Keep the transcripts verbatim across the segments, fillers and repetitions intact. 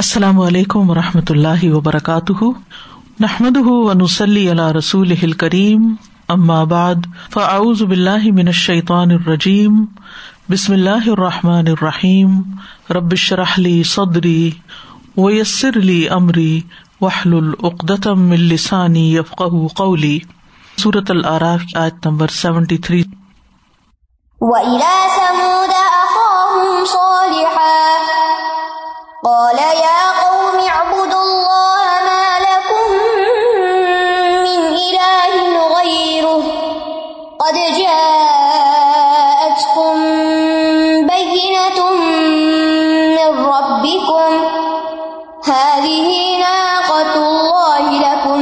السلام علیکم ورحمۃ اللہ وبرکاتہ، نحمده ونصلی علی رسولہ الکریم، اما بعد فاعوذ باللہ من الشیطان الرجیم، بسم اللہ الرحمٰن الرحیم، رب اشرح لی صدری ویسر لی امری واحلل عقدۃ من لسانی یفقہوا قولی۔ سورۃ الأعراف آیت نمبر سیونٹی تھری۔ وَإِلَى ثَمُودَ أَخَاهُمْ صَالِحًا قَالَ يَا قَوْمِ اعْبُدُوا اللَّهَ مَا لَكُمْ مِنْ إِلَٰهٍ غَيْرُهُ قَدْ جَاءَتْكُمْ بَيِّنَةٌ مِنْ رَبِّكُمْ هَٰذِهِ نَاقَةُ اللَّهِ لَكُمْ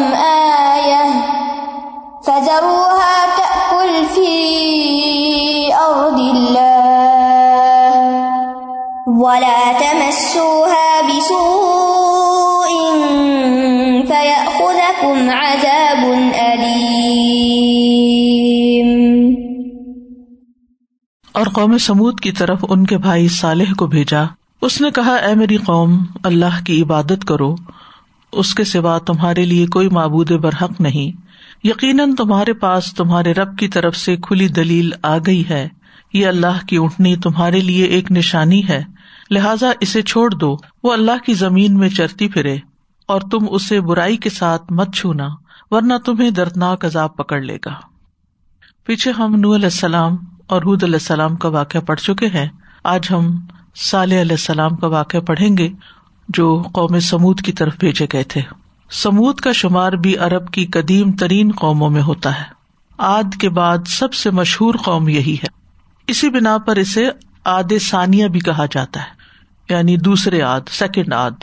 آيَةً فَذَرُوهَا تَأْكُلْ فِي ولا تمسوها بسوء فيأخذكم عذاب أليم۔ اور قوم سمود کی طرف ان کے بھائی صالح کو بھیجا، اس نے کہا اے میری قوم، اللہ کی عبادت کرو، اس کے سوا تمہارے لیے کوئی معبود برحق نہیں، یقیناً تمہارے پاس تمہارے رب کی طرف سے کھلی دلیل آ گئی ہے، یہ اللہ کی اونٹنی تمہارے لیے ایک نشانی ہے، لہٰذا اسے چھوڑ دو، وہ اللہ کی زمین میں چرتی پھرے اور تم اسے برائی کے ساتھ مت چھونا ورنہ تمہیں دردناک عذاب پکڑ لے گا۔ پیچھے ہم نوح علیہ السلام اور ہود علیہ السلام کا واقعہ پڑھ چکے ہیں، آج ہم صالح علیہ السلام کا واقعہ پڑھیں گے جو قوم سمود کی طرف بھیجے گئے تھے۔ سمود کا شمار بھی عرب کی قدیم ترین قوموں میں ہوتا ہے، عاد کے بعد سب سے مشہور قوم یہی ہے، اسی بنا پر اسے عاد ثانیہ بھی کہا جاتا ہے، یعنی دوسرے عاد، سیکنڈ عاد۔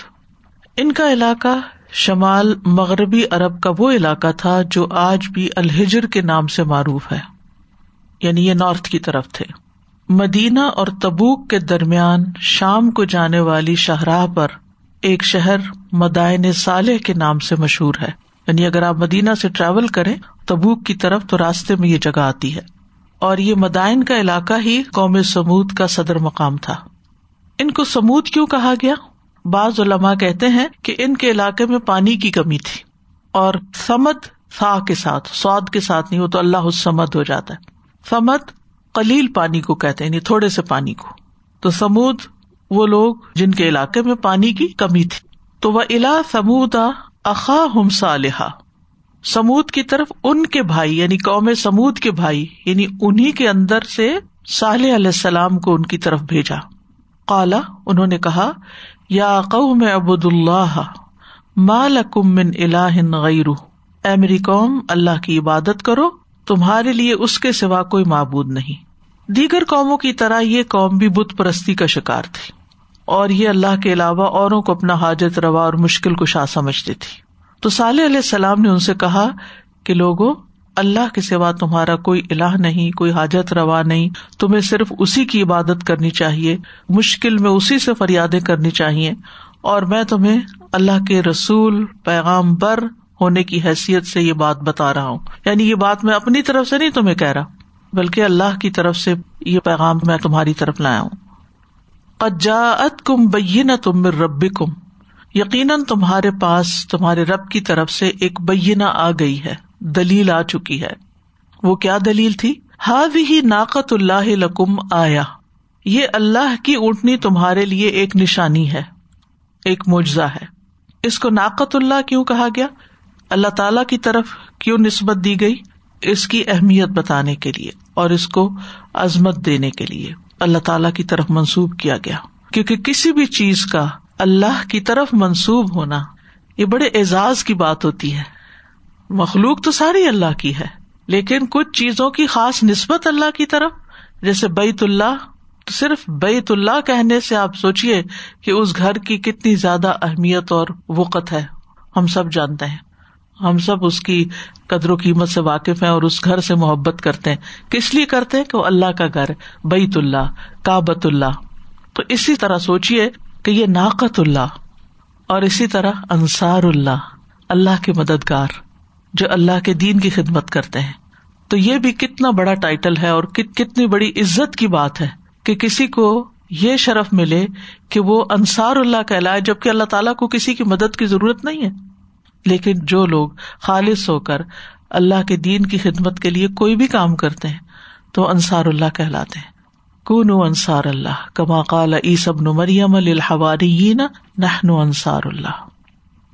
ان کا علاقہ شمال مغربی عرب کا وہ علاقہ تھا جو آج بھی الحجر کے نام سے معروف ہے، یعنی یہ نارتھ کی طرف تھے۔ مدینہ اور تبوک کے درمیان شام کو جانے والی شاہراہ پر ایک شہر مدائن صالح کے نام سے مشہور ہے، یعنی اگر آپ مدینہ سے ٹریول کریں تبوک کی طرف تو راستے میں یہ جگہ آتی ہے، اور یہ مدائن کا علاقہ ہی قوم سمود کا صدر مقام تھا۔ ان کو سمود کیوں کہا گیا؟ بعض علماء کہتے ہیں کہ ان کے علاقے میں پانی کی کمی تھی، اور ثمد تھا کے ساتھ، سواد کے ساتھ نہیں ہو تو اللہ الصمد ہو جاتا ہے، ثمد قلیل پانی کو کہتے ہیں، یعنی تھوڑے سے پانی کو، تو سمود وہ لوگ جن کے علاقے میں پانی کی کمی تھی۔ تو وَإِلَىٰ ثَمُودَ أَخَاهُمْ صَالِحًا، سمود کی طرف ان کے بھائی یعنی قوم سمود کے بھائی یعنی انہی کے اندر سے صالح علیہ السلام کو ان کی طرف بھیجا۔ قالا، انہوں نے کہا یا قوم اعبدوا اللہ ما لکم من الہ غیرہ، اے میری قوم اللہ کی عبادت کرو، تمہارے لیے اس کے سوا کوئی معبود نہیں۔ دیگر قوموں کی طرح یہ قوم بھی بت پرستی کا شکار تھی، اور یہ اللہ کے علاوہ اوروں کو اپنا حاجت روا اور مشکل کشا سمجھتی تھی۔ تو صالح علیہ السلام نے ان سے کہا کہ لوگوں، اللہ کے سوا تمہارا کوئی الہ نہیں، کوئی حاجت روا نہیں، تمہیں صرف اسی کی عبادت کرنی چاہیے، مشکل میں اسی سے فریادیں کرنی چاہیے، اور میں تمہیں اللہ کے رسول پیغامبر ہونے کی حیثیت سے یہ بات بتا رہا ہوں، یعنی یہ بات میں اپنی طرف سے نہیں تمہیں کہہ رہا، بلکہ اللہ کی طرف سے یہ پیغام میں تمہاری طرف لایا ہوں۔ قد جاءتکم بینۃ من ربکم، یقیناً تمہارے پاس تمہارے رب کی طرف سے ایک بینہ آ گئی ہے، دلیل آ چکی ہے۔ وہ کیا دلیل تھی؟ ہاذہ ناقۃ اللہ لکم آیہ، یہ اللہ کی اونٹنی تمہارے لیے ایک نشانی ہے، ایک معجزہ ہے۔ اس کو ناقۃ اللہ کیوں کہا گیا؟ اللہ تعالی کی طرف کیوں نسبت دی گئی؟ اس کی اہمیت بتانے کے لیے اور اس کو عظمت دینے کے لیے اللہ تعالی کی طرف منسوب کیا گیا، کیونکہ کسی بھی چیز کا اللہ کی طرف منسوب ہونا یہ بڑے اعزاز کی بات ہوتی ہے۔ مخلوق تو ساری اللہ کی ہے، لیکن کچھ چیزوں کی خاص نسبت اللہ کی طرف، جیسے بیت اللہ، تو صرف بیت اللہ کہنے سے آپ سوچئے کہ اس گھر کی کتنی زیادہ اہمیت اور وقت ہے، ہم سب جانتے ہیں، ہم سب اس کی قدر و قیمت سے واقف ہیں اور اس گھر سے محبت کرتے ہیں، کس لیے کرتے ہیں کہ وہ اللہ کا گھر ہے، بیت اللہ، کعبۃ اللہ۔ تو اسی طرح سوچئے کہ یہ ناقۃ اللہ، اور اسی طرح انصار اللہ، اللہ کے مددگار جو اللہ کے دین کی خدمت کرتے ہیں، تو یہ بھی کتنا بڑا ٹائٹل ہے اور کتنی بڑی عزت کی بات ہے کہ کسی کو یہ شرف ملے کہ وہ انصار اللہ کہلائے، جبکہ اللہ تعالیٰ کو کسی کی مدد کی ضرورت نہیں ہے، لیکن جو لوگ خالص ہو کر اللہ کے دین کی خدمت کے لیے کوئی بھی کام کرتے ہیں تو انصار اللہ کہلاتے ہیں۔ کونوا انصار اللہ کما قال عیسی ابن مریم للحواریین نحن انصار اللہ۔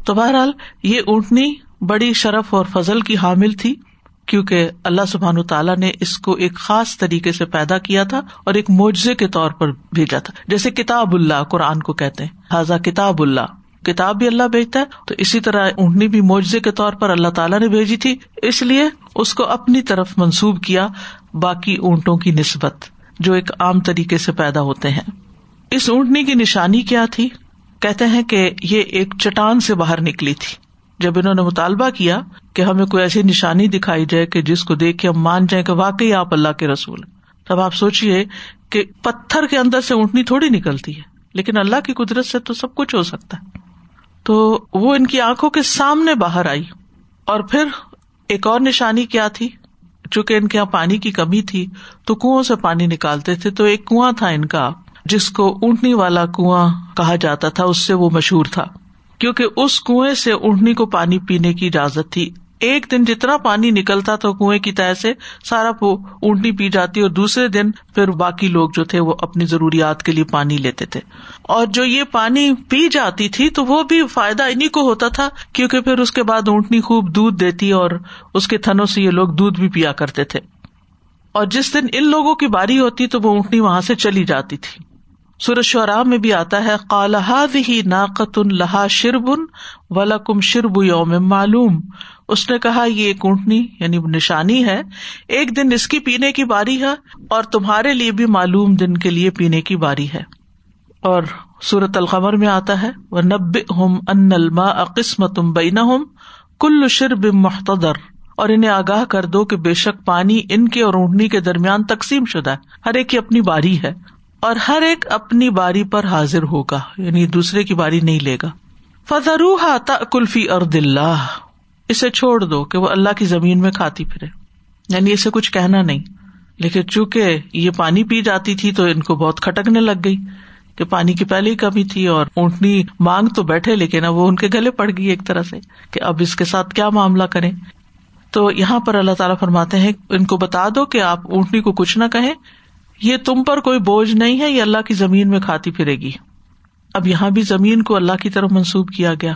تو بہرحال یہ اونٹنی بڑی شرف اور فضل کی حامل تھی، کیونکہ اللہ سبحانہ تعالیٰ نے اس کو ایک خاص طریقے سے پیدا کیا تھا اور ایک معجزے کے طور پر بھیجا تھا، جیسے کتاب اللہ قرآن کو کہتے ہیں، ھذا کتاب اللہ، کتاب بھی اللہ بھیجتا ہے، تو اسی طرح اونٹنی بھی معجزے کے طور پر اللہ تعالیٰ نے بھیجی تھی، اس لیے اس کو اپنی طرف منسوب کیا باقی اونٹوں کی نسبت جو ایک عام طریقے سے پیدا ہوتے ہیں۔ اس اونٹنی کی نشانی کیا تھی؟ کہتے ہیں کہ یہ ایک چٹان سے باہر نکلی تھی۔ جب انہوں نے مطالبہ کیا کہ ہمیں کوئی ایسی نشانی دکھائی جائے کہ جس کو دیکھ کے ہم مان جائیں کہ واقعی آپ اللہ کے رسول ہیں، تب آپ سوچئے کہ پتھر کے اندر سے اونٹنی تھوڑی نکلتی ہے، لیکن اللہ کی قدرت سے تو سب کچھ ہو سکتا ہے۔ تو وہ ان کی آنکھوں کے سامنے باہر آئی۔ اور پھر ایک اور نشانی کیا تھی؟ چونکہ ان کے یہاں پانی کی کمی تھی تو کنویں سے پانی نکالتے تھے، تو ایک کنواں تھا ان کا جس کو اونٹنی والا کنواں کہا جاتا تھا، اس سے وہ مشہور تھا کیونکہ اس کنویں سے اونٹنی کو پانی پینے کی اجازت تھی۔ ایک دن جتنا پانی نکلتا تھا کنویں کی تہہ سے سارا وہ اونٹنی پی جاتی، اور دوسرے دن پھر باقی لوگ جو تھے وہ اپنی ضروریات کے لیے پانی لیتے تھے، اور جو یہ پانی پی جاتی تھی تو وہ بھی فائدہ انہی کو ہوتا تھا، کیونکہ پھر اس کے بعد اونٹنی خوب دودھ دیتی اور اس کے تھنوں سے یہ لوگ دودھ بھی پیا کرتے تھے۔ اور جس دن ان لوگوں کی باری ہوتی تو وہ اونٹنی وہاں سے چلی جاتی تھی۔ سورہ شعراء میں بھی آتا ہے قال هذه ناقۃ لها شرب ولکم شرب یوم معلوم، اس نے کہا یہ ایک اونٹنی یعنی نشانی ہے، ایک دن اس کی پینے کی باری ہے اور تمہارے لیے بھی معلوم دن کے لیے پینے کی باری ہے۔ اور سورۃ القمر میں آتا ہے وَنَبِّئْهُمْ أَنَّ الْمَاءَ قِسْمَةٌ بَيْنَهُمْ كُلُّ شِرْبٍ مُحْتَضَرٍ، اور انہیں آگاہ کر دو کہ بے شک پانی ان کے اور اونٹنی کے درمیان تقسیم شدہ ہے، ہر ایک کی اپنی باری ہے اور ہر ایک اپنی باری پر حاضر ہوگا، یعنی دوسرے کی باری نہیں لے گا۔ فَذَرُوهَا تَأْكُلْ فِي أَرْضِ اللَّهِ، اسے چھوڑ دو کہ وہ اللہ کی زمین میں کھاتی پھرے، یعنی اسے کچھ کہنا نہیں، لیکن چونکہ یہ پانی پی جاتی تھی تو ان کو بہت کھٹکنے لگ گئی کہ پانی کی پہلے ہی کمی تھی، اور اونٹنی مانگ تو بیٹھے لیکن وہ ان کے گلے پڑ گئی ایک طرح سے کہ اب اس کے ساتھ کیا معاملہ کریں۔ تو یہاں پر اللہ تعالیٰ فرماتے ہیں ان کو بتا دو کہ آپ اونٹنی کو کچھ نہ کہیں، یہ تم پر کوئی بوجھ نہیں ہے، یہ اللہ کی زمین میں کھاتی پھرے گی۔ اب یہاں بھی زمین کو اللہ کی طرف منسوب کیا گیا،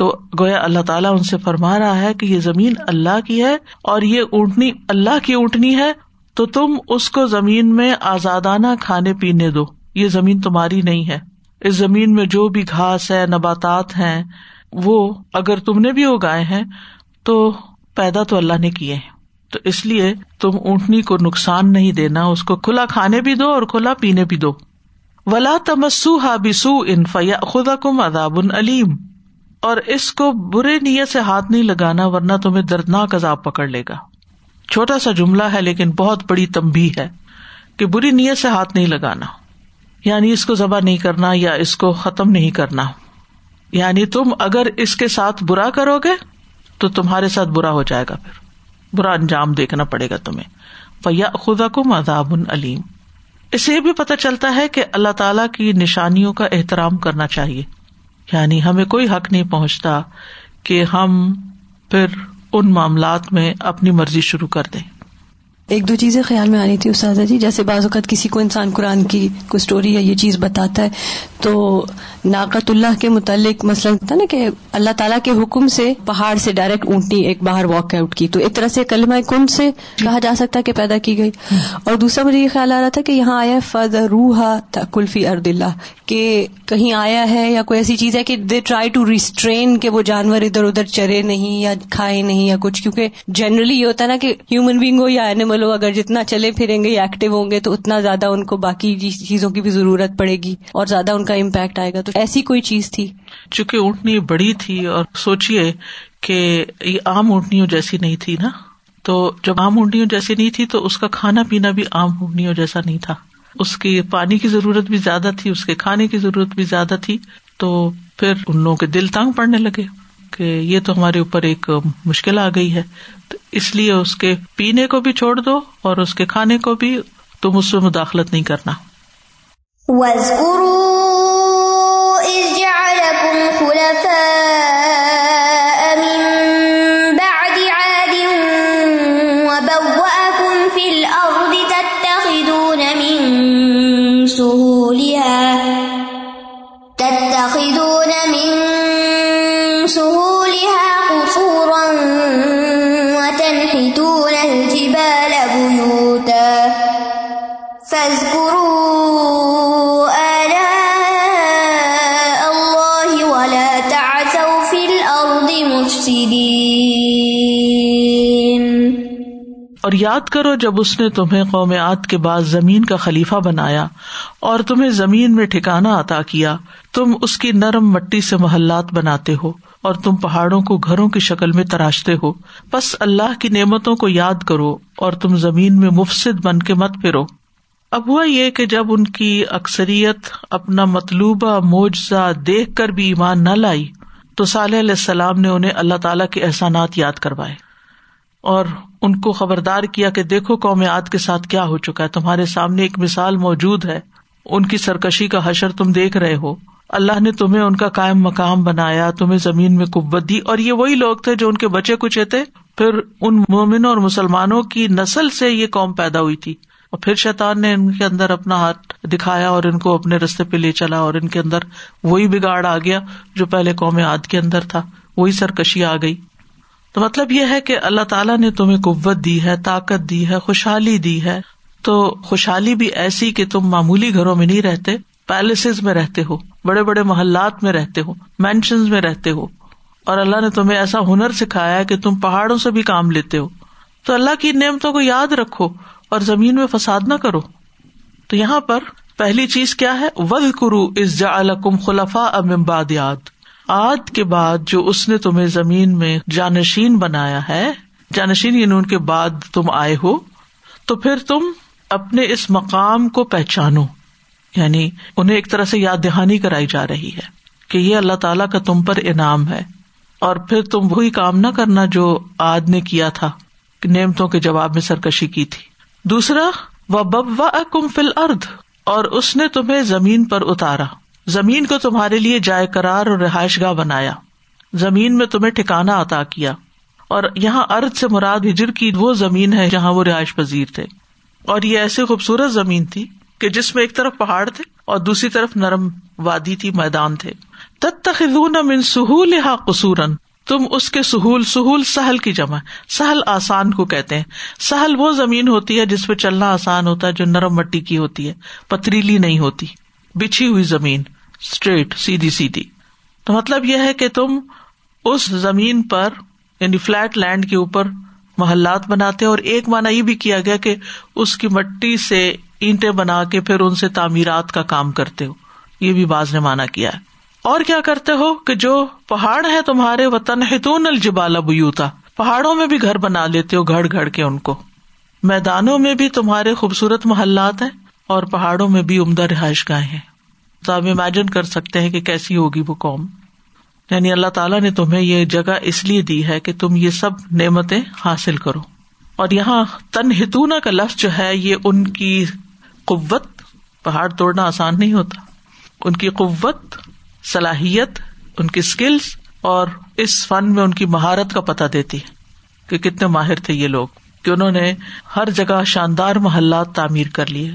تو گویا اللہ تعالیٰ ان سے فرما رہا ہے کہ یہ زمین اللہ کی ہے اور یہ اونٹنی اللہ کی اونٹنی ہے، تو تم اس کو زمین میں آزادانہ کھانے پینے دو، یہ زمین تمہاری نہیں ہے۔ اس زمین میں جو بھی گھاس ہے، نباتات ہیں، وہ اگر تم نے بھی اگائے ہیں تو پیدا تو اللہ نے کیے ہیں، تو اس لیے تم اونٹنی کو نقصان نہیں دینا، اس کو کھلا کھانے بھی دو اور کھلا پینے بھی دو۔ وَلَا تَمَسُّوهَا بِسُوءٍ فَيَأْخُذَكُمْ عَذَابٌ أَلِيمٌ، اور اس کو برے نیت سے ہاتھ نہیں لگانا ورنہ تمہیں دردناک عذاب پکڑ لے گا۔ چھوٹا سا جملہ ہے لیکن بہت بڑی تنبیہ ہے کہ بری نیت سے ہاتھ نہیں لگانا، یعنی اس کو ذبح نہیں کرنا یا اس کو ختم نہیں کرنا، یعنی تم اگر اس کے ساتھ برا کرو گے تو تمہارے ساتھ برا ہو جائے گا، پھر برا انجام دیکھنا پڑے گا تمہیں۔ فَيَأْخُذَكُمْ عَذَابٌ أَلِيمٌ، اسے بھی پتہ چلتا ہے کہ اللہ تعالیٰ کی نشانیوں کا احترام کرنا چاہیے، یعنی ہمیں کوئی حق نہیں پہنچتا کہ ہم پھر ان معاملات میں اپنی مرضی شروع کر دیں۔ ایک دو چیزیں خیال میں آ رہی تھی استاذہ جی، جیسے بعض اوقات کسی کو انسان قرآن کی کوئی سٹوری یا یہ چیز بتاتا ہے تو ناقۃ اللہ کے متعلق مثلا تھا نا کہ اللہ تعالیٰ کے حکم سے پہاڑ سے ڈائریکٹ اونٹنی ایک باہر واک آؤٹ کی، تو ایک طرح سے کلمہ کن سے کہا جا سکتا ہے کہ پیدا کی گئی۔ اور دوسرا مجھے یہ خیال آ رہا تھا کہ یہاں آیا فَذَرُوهَا تَأْكُلْ فِي أَرْضِ اللَّهِ، کہ کہیں آیا ہے یا کوئی ایسی چیز ہے کہ دے ٹرائی ٹو ریسٹرین کہ وہ جانور ادھر ادھر چرے نہیں یا کھائے نہیں یا کچھ، کیونکہ جنرلی یہ ہوتا ہے نا کہ ہیومن بینگ ہو یا اینیمل ہو، اگر جتنا چلے پھریں گے یا ایکٹیو ہوں گے تو اتنا زیادہ ان کو باقی چیزوں کی بھی ضرورت پڑے گی اور زیادہ ان کا امپیکٹ آئے گا، تو ایسی کوئی چیز تھی۔ چونکہ اونٹنی بڑی تھی اور سوچئے کہ یہ عام اونٹنیوں جیسی نہیں تھی نا، تو جب عام اونٹنیوں جیسی نہیں تھی تو اس کا کھانا پینا بھی عام اونٹنیوں جیسا نہیں تھا، اس کی پانی کی ضرورت بھی زیادہ تھی، اس کے کھانے کی ضرورت بھی زیادہ تھی، تو پھر ان لوگوں کے دل تنگ پڑنے لگے کہ یہ تو ہمارے اوپر ایک مشکل آ گئی ہے، تو اس لیے اس کے پینے کو بھی چھوڑ دو اور اس کے کھانے کو بھی، تم اس میں مداخلت نہیں کرنا۔ وَاذْكُرُوا إِذْ جَعَلَكُمْ خُلَفَاءَ مِنْ بَعْدِ عَادٍ وَبَوَّأَكُمْ فِي الْأَرْضِ تَتَّخِذُونَ مِنْ سُهُولِهَا تَتَّخِذُونَ مِنْ سُهُولِهَا قُصُورًا وَتَنْحِتُونَ الْجِبَالَ بُيُوتًا فَاذْكُرُوا اور یاد کرو جب اس نے تمہیں قوم عاد کے بعد زمین کا خلیفہ بنایا اور تمہیں زمین میں ٹھکانا عطا کیا، تم اس کی نرم مٹی سے محلات بناتے ہو اور تم پہاڑوں کو گھروں کی شکل میں تراشتے ہو، بس اللہ کی نعمتوں کو یاد کرو اور تم زمین میں مفسد بن کے مت پھرو۔ اب ہوا یہ کہ جب ان کی اکثریت اپنا مطلوبہ معجزہ دیکھ کر بھی ایمان نہ لائی تو صالح علیہ السلام نے انہیں اللہ تعالیٰ کے احسانات یاد کروائے اور ان کو خبردار کیا کہ دیکھو قوم عاد کے ساتھ کیا ہو چکا ہے، تمہارے سامنے ایک مثال موجود ہے، ان کی سرکشی کا حشر تم دیکھ رہے ہو، اللہ نے تمہیں ان کا قائم مقام بنایا، تمہیں زمین میں قوت دی۔ اور یہ وہی لوگ تھے جو ان کے بچے کچھ تھے، پھر ان مومنوں اور مسلمانوں کی نسل سے یہ قوم پیدا ہوئی تھی، اور پھر شیطان نے ان کے اندر اپنا ہاتھ دکھایا اور ان کو اپنے رستے پہ لے چلا، اور ان کے اندر وہی بگاڑ آ گیا جو پہلے قوم عاد کے اندر تھا، وہی سرکشی آ گئی۔ تو مطلب یہ ہے کہ اللہ تعالیٰ نے تمہیں قوت دی ہے، طاقت دی ہے، خوشحالی دی ہے، تو خوشحالی بھی ایسی کہ تم معمولی گھروں میں نہیں رہتے، پیلسز میں رہتے ہو، بڑے بڑے محلات میں رہتے ہو، مینشنز میں رہتے ہو، اور اللہ نے تمہیں ایسا ہنر سکھایا ہے کہ تم پہاڑوں سے بھی کام لیتے ہو۔ تو اللہ کی نعمتوں کو یاد رکھو اور زمین میں فساد نہ کرو۔ تو یہاں پر پہلی چیز کیا ہے؟ وَاذْكُرُوا إِذْ جَعَلَكُمْ خُلَفَاءَ مِنْ بَعْدِ عَادٍ، عاد کے بعد جو اس نے تمہیں زمین میں جانشین بنایا ہے، جانشین یعنی ان کے بعد تم آئے ہو، تو پھر تم اپنے اس مقام کو پہچانو، یعنی انہیں ایک طرح سے یاد دہانی کرائی جا رہی ہے کہ یہ اللہ تعالیٰ کا تم پر انعام ہے، اور پھر تم وہی کام نہ کرنا جو عاد نے کیا تھا، نعمتوں کے جواب میں سرکشی کی تھی۔ دوسرا، وَبَوَّأَكُمْ فِي الْأَرْضِ، اور اس نے تمہیں زمین پر اتارا، زمین کو تمہارے لیے جائے قرار اور رہائش گاہ بنایا، زمین میں تمہیں ٹھکانا عطا کیا۔ اور یہاں ارض سے مراد ہجر کی وہ زمین ہے جہاں وہ رہائش پذیر تھے، اور یہ ایسی خوبصورت زمین تھی کہ جس میں ایک طرف پہاڑ تھے اور دوسری طرف نرم وادی تھی، میدان تھے۔ تتخذون من سہولھا قصورا، تم اس کے سہول، سہول سہل کی جمع، سہل آسان کو کہتے ہیں، سہل وہ زمین ہوتی ہے جس پہ چلنا آسان ہوتا ہے، جو نرم مٹی کی ہوتی ہے، پتھریلی نہیں ہوتی، بچھی ہوئی زمین، اسٹریٹ، سیدھی سیدھی۔ تو مطلب یہ ہے کہ تم اس زمین پر یعنی فلیٹ لینڈ کے اوپر محلات بناتے ہیں، اور ایک معنی یہ بھی کیا گیا کہ اس کی مٹی سے اینٹیں بنا کے پھر ان سے تعمیرات کا کام کرتے ہو، یہ بھی بعض نے معنی کیا ہے۔ اور کیا کرتے ہو کہ جو پہاڑ ہیں تمہارے، وتنحتون الجبال بیوتا، پہاڑوں میں بھی گھر بنا لیتے ہو، گھڑ گھڑ کے ان کو، میدانوں میں بھی تمہارے خوبصورت محلات ہیں اور پہاڑوں میں بھی عمدہ رہائش گاہیں ہیں۔ تو آپ امیجن کر سکتے ہیں کہ کیسی ہوگی وہ قوم، یعنی اللہ تعالیٰ نے تمہیں یہ جگہ اس لیے دی ہے کہ تم یہ سب نعمتیں حاصل کرو۔ اور یہاں تنحتون کا لفظ جو ہے، یہ ان کی قوت، پہاڑ توڑنا آسان نہیں ہوتا، ان کی قوت، صلاحیت، ان کی سکلز اور اس فن میں ان کی مہارت کا پتہ دیتی ہے کہ کتنے ماہر تھے یہ لوگ، کہ انہوں نے ہر جگہ شاندار محلات تعمیر کر لیے۔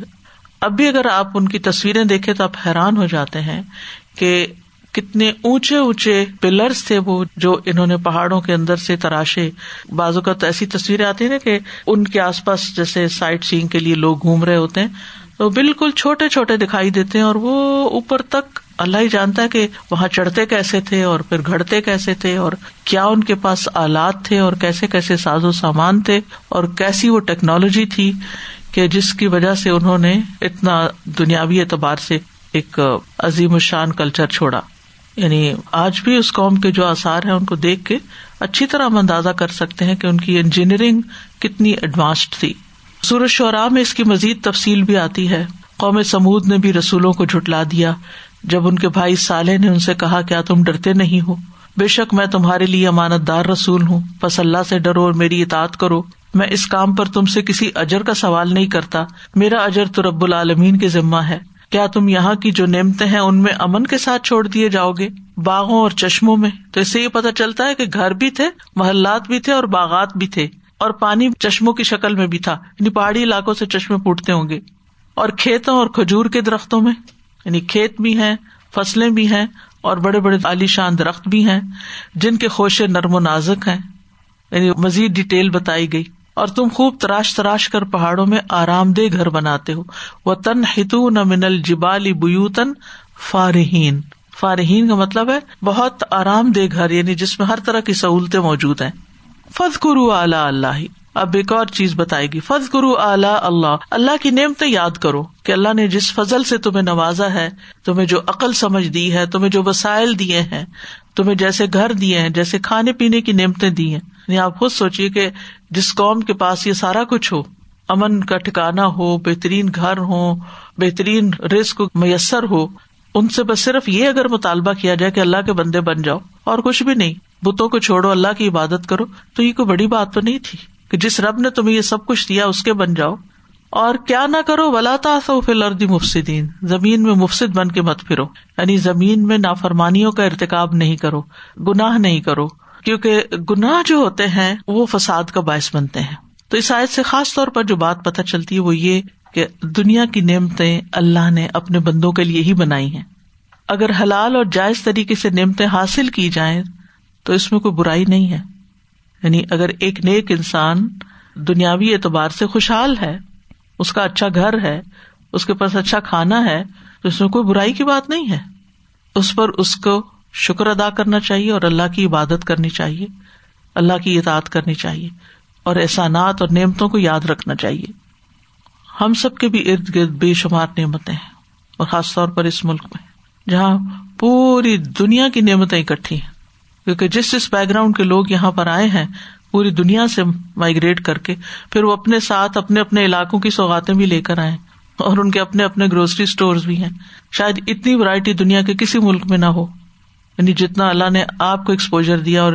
اب بھی اگر آپ ان کی تصویریں دیکھیں تو آپ حیران ہو جاتے ہیں کہ کتنے اونچے اونچے پلرز تھے وہ جو انہوں نے پہاڑوں کے اندر سے تراشے۔ بعض اوقات ایسی تصویریں آتی ہیں نا کہ ان کے آس پاس جیسے سائٹ سینگ کے لیے لوگ گھوم رہے ہوتے ہیں تو بالکل چھوٹے چھوٹے دکھائی دیتے ہیں، اور وہ اوپر تک اللہ ہی جانتا ہے کہ وہاں چڑھتے کیسے تھے اور پھر گھڑتے کیسے تھے، اور کیا ان کے پاس آلات تھے اور کیسے کیسے ساز و سامان تھے اور کیسی وہ ٹیکنالوجی تھی کہ جس کی وجہ سے انہوں نے اتنا دنیاوی اعتبار سے ایک عظیم الشان کلچر چھوڑا۔ یعنی آج بھی اس قوم کے جو آثار ہیں ان کو دیکھ کے اچھی طرح ہم اندازہ کر سکتے ہیں کہ ان کی انجینئرنگ کتنی ایڈوانسڈ تھی۔ سورہ شعراء میں اس کی مزید تفصیل بھی آتی ہے۔ قوم سمود نے بھی رسولوں کو جھٹلا دیا جب ان کے بھائی صالح نے ان سے کہا کیا تم ڈرتے نہیں ہو؟ بے شک میں تمہارے لیے امانت دار رسول ہوں، پس اللہ سے ڈرو اور میری اطاعت کرو، میں اس کام پر تم سے کسی اجر کا سوال نہیں کرتا، میرا اجر تو رب العالمین کے ذمہ ہے، کیا تم یہاں کی جو نعمتیں ہیں ان میں امن کے ساتھ چھوڑ دیے جاؤ گے باغوں اور چشموں میں؟ تو اس سے یہ پتہ چلتا ہے کہ گھر بھی تھے، محلات بھی تھے اور باغات بھی تھے، اور پانی چشموں کی شکل میں بھی تھا، یعنی پہاڑی علاقوں سے چشمے پھوٹتے ہوں گے، اور کھیتوں اور کھجور کے درختوں میں، یعنی کھیت بھی ہیں، فصلیں بھی ہیں، اور بڑے بڑے عالیشان درخت بھی ہیں جن کے خوشے نرم و نازک ہیں، یعنی مزید ڈیٹیل بتائی گئی۔ اور تم خوب تراش تراش کر پہاڑوں میں آرام دہ گھر بناتے ہو۔ وَتَنْحِتُونَ مِنَ الْجِبَالِ بُيُوتًا فَارِحِينَ، فارحین کا مطلب ہے بہت آرام دہ گھر، یعنی جس میں ہر طرح کی سہولتیں موجود ہیں۔ فَاذْكُرُوا آلاءَ اللہِ، اب ایک اور چیز بتائے گی، فَاذْكُرُوا آلاءَ اللہِ، اللہ کی نعمتیں یاد کرو کہ اللہ نے جس فضل سے تمہیں نوازا ہے، تمہیں جو عقل سمجھ دی ہے، تمہیں جو وسائل دیے ہیں، تمہیں جیسے گھر دیے ہیں، جیسے کھانے پینے کی نعمتیں دی ہیں۔ یعنی آپ خود سوچیے کہ جس قوم کے پاس یہ سارا کچھ ہو، امن کا ٹھکانا ہو، بہترین گھر ہو، بہترین رزق میسر ہو، ان سے بس صرف یہ اگر مطالبہ کیا جائے کہ اللہ کے بندے بن جاؤ اور کچھ بھی نہیں، بتوں کو چھوڑو، اللہ کی عبادت کرو، تو یہ کوئی بڑی بات تو نہیں تھی کہ جس رب نے تمہیں یہ سب کچھ دیا اس کے بن جاؤ۔ اور کیا نہ کرو، ولا تعثوا فی الارض مفسدین، زمین میں مفسد بن کے مت پھرو، یعنی زمین میں نافرمانیوں کا ارتکاب نہیں کرو، گناہ نہیں کرو، کیونکہ گناہ جو ہوتے ہیں وہ فساد کا باعث بنتے ہیں۔ تو اس آیت سے خاص طور پر جو بات پتہ چلتی ہے وہ یہ کہ دنیا کی نعمتیں اللہ نے اپنے بندوں کے لیے ہی بنائی ہیں۔ اگر حلال اور جائز طریقے سے نعمتیں حاصل کی جائیں تو اس میں کوئی برائی نہیں ہے، یعنی اگر ایک نیک انسان دنیاوی اعتبار سے خوشحال ہے، اس کا اچھا گھر ہے، اس کے پاس اچھا کھانا ہے، تو اس میں کوئی برائی کی بات نہیں ہے۔ اس پر اس کو شکر ادا کرنا چاہیے اور اللہ کی عبادت کرنی چاہیے، اللہ کی اطاعت کرنی چاہیے، اور احسانات اور نعمتوں کو یاد رکھنا چاہیے۔ ہم سب کے بھی ارد گرد بے شمار نعمتیں ہیں، اور خاص طور پر اس ملک میں جہاں پوری دنیا کی نعمتیں اکٹھی ہیں، کیونکہ جس جس بیک گراؤنڈ کے لوگ یہاں پر آئے ہیں پوری دنیا سے مائگریٹ کر کے، پھر وہ اپنے ساتھ اپنے اپنے علاقوں کی سوغاتیں بھی لے کر آئے، اور ان کے اپنے اپنے گروسری سٹورز بھی ہیں۔ شاید اتنی ورائٹی دنیا کے کسی ملک میں نہ ہو، یعنی جتنا اللہ نے آپ کو ایکسپوجر دیا، اور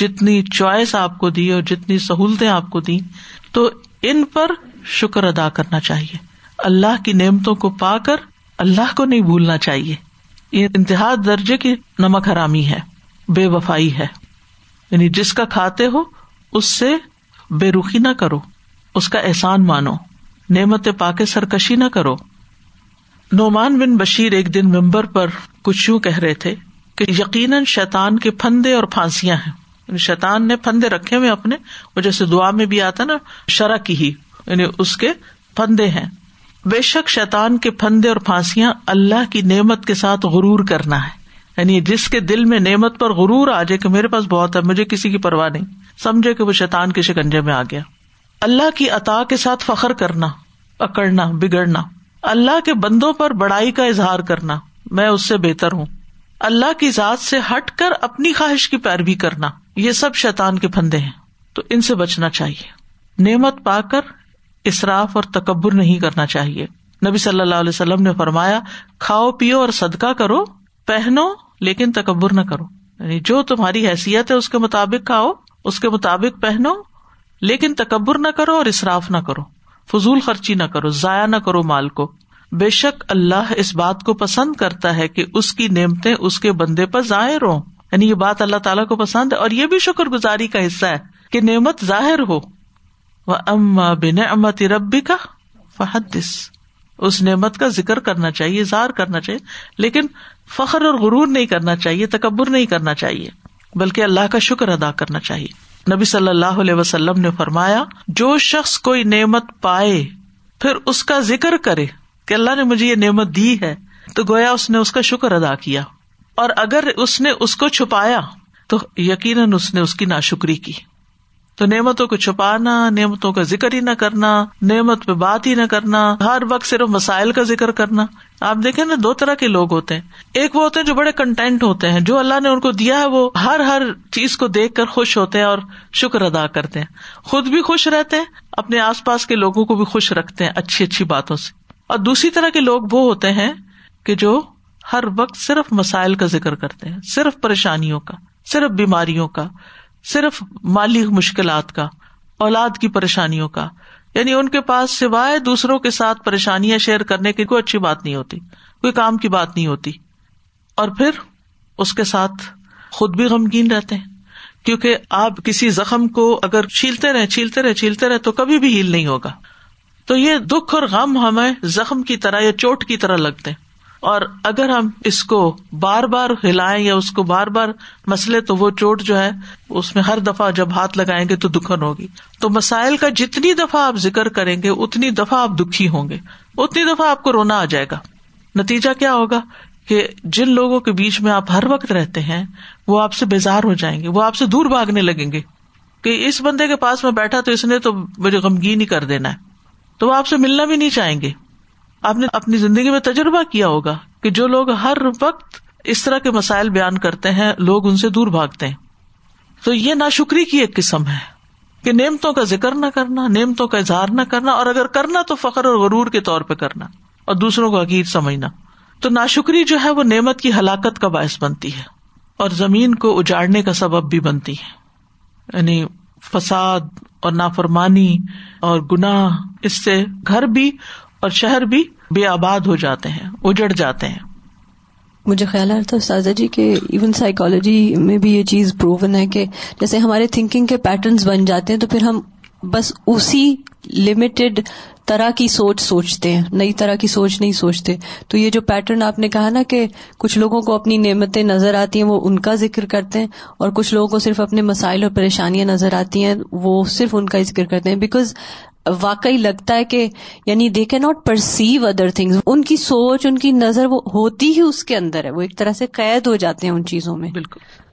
جتنی چوائس آپ کو دی، اور جتنی سہولتیں آپ کو دی، تو ان پر شکر ادا کرنا چاہیے۔ اللہ کی نعمتوں کو پا کر اللہ کو نہیں بھولنا چاہیے، یہ انتہا درجے کی نمک حرامی ہے، بے وفائی ہے، یعنی جس کا کھاتے ہو اس سے بے رخی نہ کرو، اس کا احسان مانو، نعمت پا کے سرکشی نہ کرو۔ نعمان بن بشیر ایک دن ممبر پر کچھ یوں کہہ رہے تھے کہ یقیناً شیطان کے پھندے اور پھانسیاں ہیں، یعنی شیطان نے پھندے رکھے ہوئے اپنے، وہ جیسے دعا میں بھی آتا نا، شرع کی ہی، یعنی اس کے پھندے ہیں۔ بے شک شیطان کے پھندے اور پھانسیاں اللہ کی نعمت کے ساتھ غرور کرنا ہے، یعنی جس کے دل میں نعمت پر غرور آ جائے کہ میرے پاس بہت ہے، مجھے کسی کی پرواہ نہیں، سمجھے کہ وہ شیطان کے شکنجے میں آ گیا۔ اللہ کی عطا کے ساتھ فخر کرنا، اکڑنا، بگڑنا، اللہ کے بندوں پر بڑائی کا اظہار کرنا، میں اس سے بہتر ہوں، اللہ کی ذات سے ہٹ کر اپنی خواہش کی پیروی کرنا، یہ سب شیطان کے پھندے ہیں، تو ان سے بچنا چاہیے۔ نعمت پا کر اسراف اور تکبر نہیں کرنا چاہیے۔ نبی صلی اللہ علیہ وسلم نے فرمایا، کھاؤ پیو اور صدقہ کرو، پہنو لیکن تکبر نہ کرو، یعنی جو تمہاری حیثیت ہے اس کے مطابق کھاؤ، اس کے مطابق پہنو، لیکن تکبر نہ کرو اور اسراف نہ کرو، فضول خرچی نہ کرو، ضائع نہ کرو مال کو۔ بے شک اللہ اس بات کو پسند کرتا ہے کہ اس کی نعمتیں اس کے بندے پر ظاہر ہوں، یعنی یہ بات اللہ تعالیٰ کو پسند ہے، اور یہ بھی شکر گزاری کا حصہ ہے کہ نعمت ظاہر ہو۔ وَأَمَّا بِنِعْمَتِ رَبِّكَ فَحَدِّثْ، اس نعمت کا ذکر کرنا چاہیے، اظہار کرنا چاہیے، لیکن فخر اور غرور نہیں کرنا چاہیے، تکبر نہیں کرنا چاہیے، بلکہ اللہ کا شکر ادا کرنا چاہیے۔ نبی صلی اللہ علیہ وسلم نے فرمایا، جو شخص کوئی نعمت پائے پھر اس کا ذکر کرے کہ اللہ نے مجھے یہ نعمت دی ہے، تو گویا اس نے اس کا شکر ادا کیا، اور اگر اس نے اس کو چھپایا تو یقیناً اس نے اس کی ناشکری کی۔ تو نعمتوں کو چھپانا، نعمتوں کا ذکر ہی نہ کرنا، نعمت پہ بات ہی نہ کرنا، ہر وقت صرف مسائل کا ذکر کرنا۔ آپ دیکھیں نا، دو طرح کے لوگ ہوتے ہیں، ایک وہ ہوتے ہیں جو بڑے کنٹینٹ ہوتے ہیں، جو اللہ نے ان کو دیا ہے وہ ہر ہر چیز کو دیکھ کر خوش ہوتے ہیں اور شکر ادا کرتے ہیں، خود بھی خوش رہتے ہیں، اپنے آس پاس کے لوگوں کو بھی خوش رکھتے ہیں اچھی اچھی باتوں سے۔ اور دوسری طرح کے لوگ وہ ہوتے ہیں کہ جو ہر وقت صرف مسائل کا ذکر کرتے ہیں، صرف پریشانیوں کا، صرف بیماریوں کا، صرف مالی مشکلات کا، اولاد کی پریشانیوں کا، یعنی ان کے پاس سوائے دوسروں کے ساتھ پریشانیاں شیئر کرنے کی کوئی اچھی بات نہیں ہوتی، کوئی کام کی بات نہیں ہوتی، اور پھر اس کے ساتھ خود بھی غمگین رہتے ہیں، کیونکہ آپ کسی زخم کو اگر چھیلتے رہے چھیلتے رہے چھیلتے رہے تو کبھی بھی ہیل نہیں ہوگا. تو یہ دکھ اور غم ہمیں زخم کی طرح یا چوٹ کی طرح لگتے ہیں، اور اگر ہم اس کو بار بار ہلائیں یا اس کو بار بار مسئلے تو وہ چوٹ جو ہے اس میں ہر دفعہ جب ہاتھ لگائیں گے تو دکھن ہوگی. تو مسائل کا جتنی دفعہ آپ ذکر کریں گے اتنی دفعہ آپ دکھی ہوں گے، اتنی دفعہ آپ کو رونا آ جائے گا. نتیجہ کیا ہوگا کہ جن لوگوں کے بیچ میں آپ ہر وقت رہتے ہیں وہ آپ سے بیزار ہو جائیں گے، وہ آپ سے دور بھاگنے لگیں گے کہ اس بندے کے پاس میں بیٹھا تو اس نے تو مجھے غمگین ہی کر دینا ہے، تو وہ آپ سے ملنا بھی نہیں چاہیں گے. آپ نے اپنی زندگی میں تجربہ کیا ہوگا کہ جو لوگ ہر وقت اس طرح کے مسائل بیان کرتے ہیں لوگ ان سے دور بھاگتے ہیں. تو یہ ناشکری کی ایک قسم ہے کہ نعمتوں کا ذکر نہ کرنا، نعمتوں کا اظہار نہ کرنا، اور اگر کرنا تو فخر اور غرور کے طور پہ کرنا اور دوسروں کو حقیر سمجھنا. تو ناشکری جو ہے وہ نعمت کی ہلاکت کا باعث بنتی ہے اور زمین کو اجاڑنے کا سبب بھی بنتی ہے، یعنی فساد اور نافرمانی اور گناہ، اس سے گھر بھی اور شہر بھی بے آباد ہو جاتے ہیں، اجڑ جاتے ہیں. مجھے خیال آ رہا تھا سازا جی کہ ایون سائیکالوجی میں بھی یہ چیز پروون ہے کہ جیسے ہمارے تھنکنگ کے پیٹرنز بن جاتے ہیں تو پھر ہم بس اسی لمیٹڈ طرح کی سوچ سوچتے ہیں، نئی طرح کی سوچ نہیں سوچتے. تو یہ جو پیٹرن آپ نے کہا نا کہ کچھ لوگوں کو اپنی نعمتیں نظر آتی ہیں وہ ان کا ذکر کرتے ہیں، اور کچھ لوگوں کو صرف اپنے مسائل اور پریشانیاں نظر آتی ہیں وہ صرف ان کا ذکر کرتے ہیں. بیکاز واقعی لگتا ہے کہ یعنی they can not perceive other things, ان کی سوچ ان کی نظر وہ ہوتی ہی اس کے اندر ہے، وہ ایک طرح سے قید ہو جاتے ہیں ان چیزوں میں. بالکل.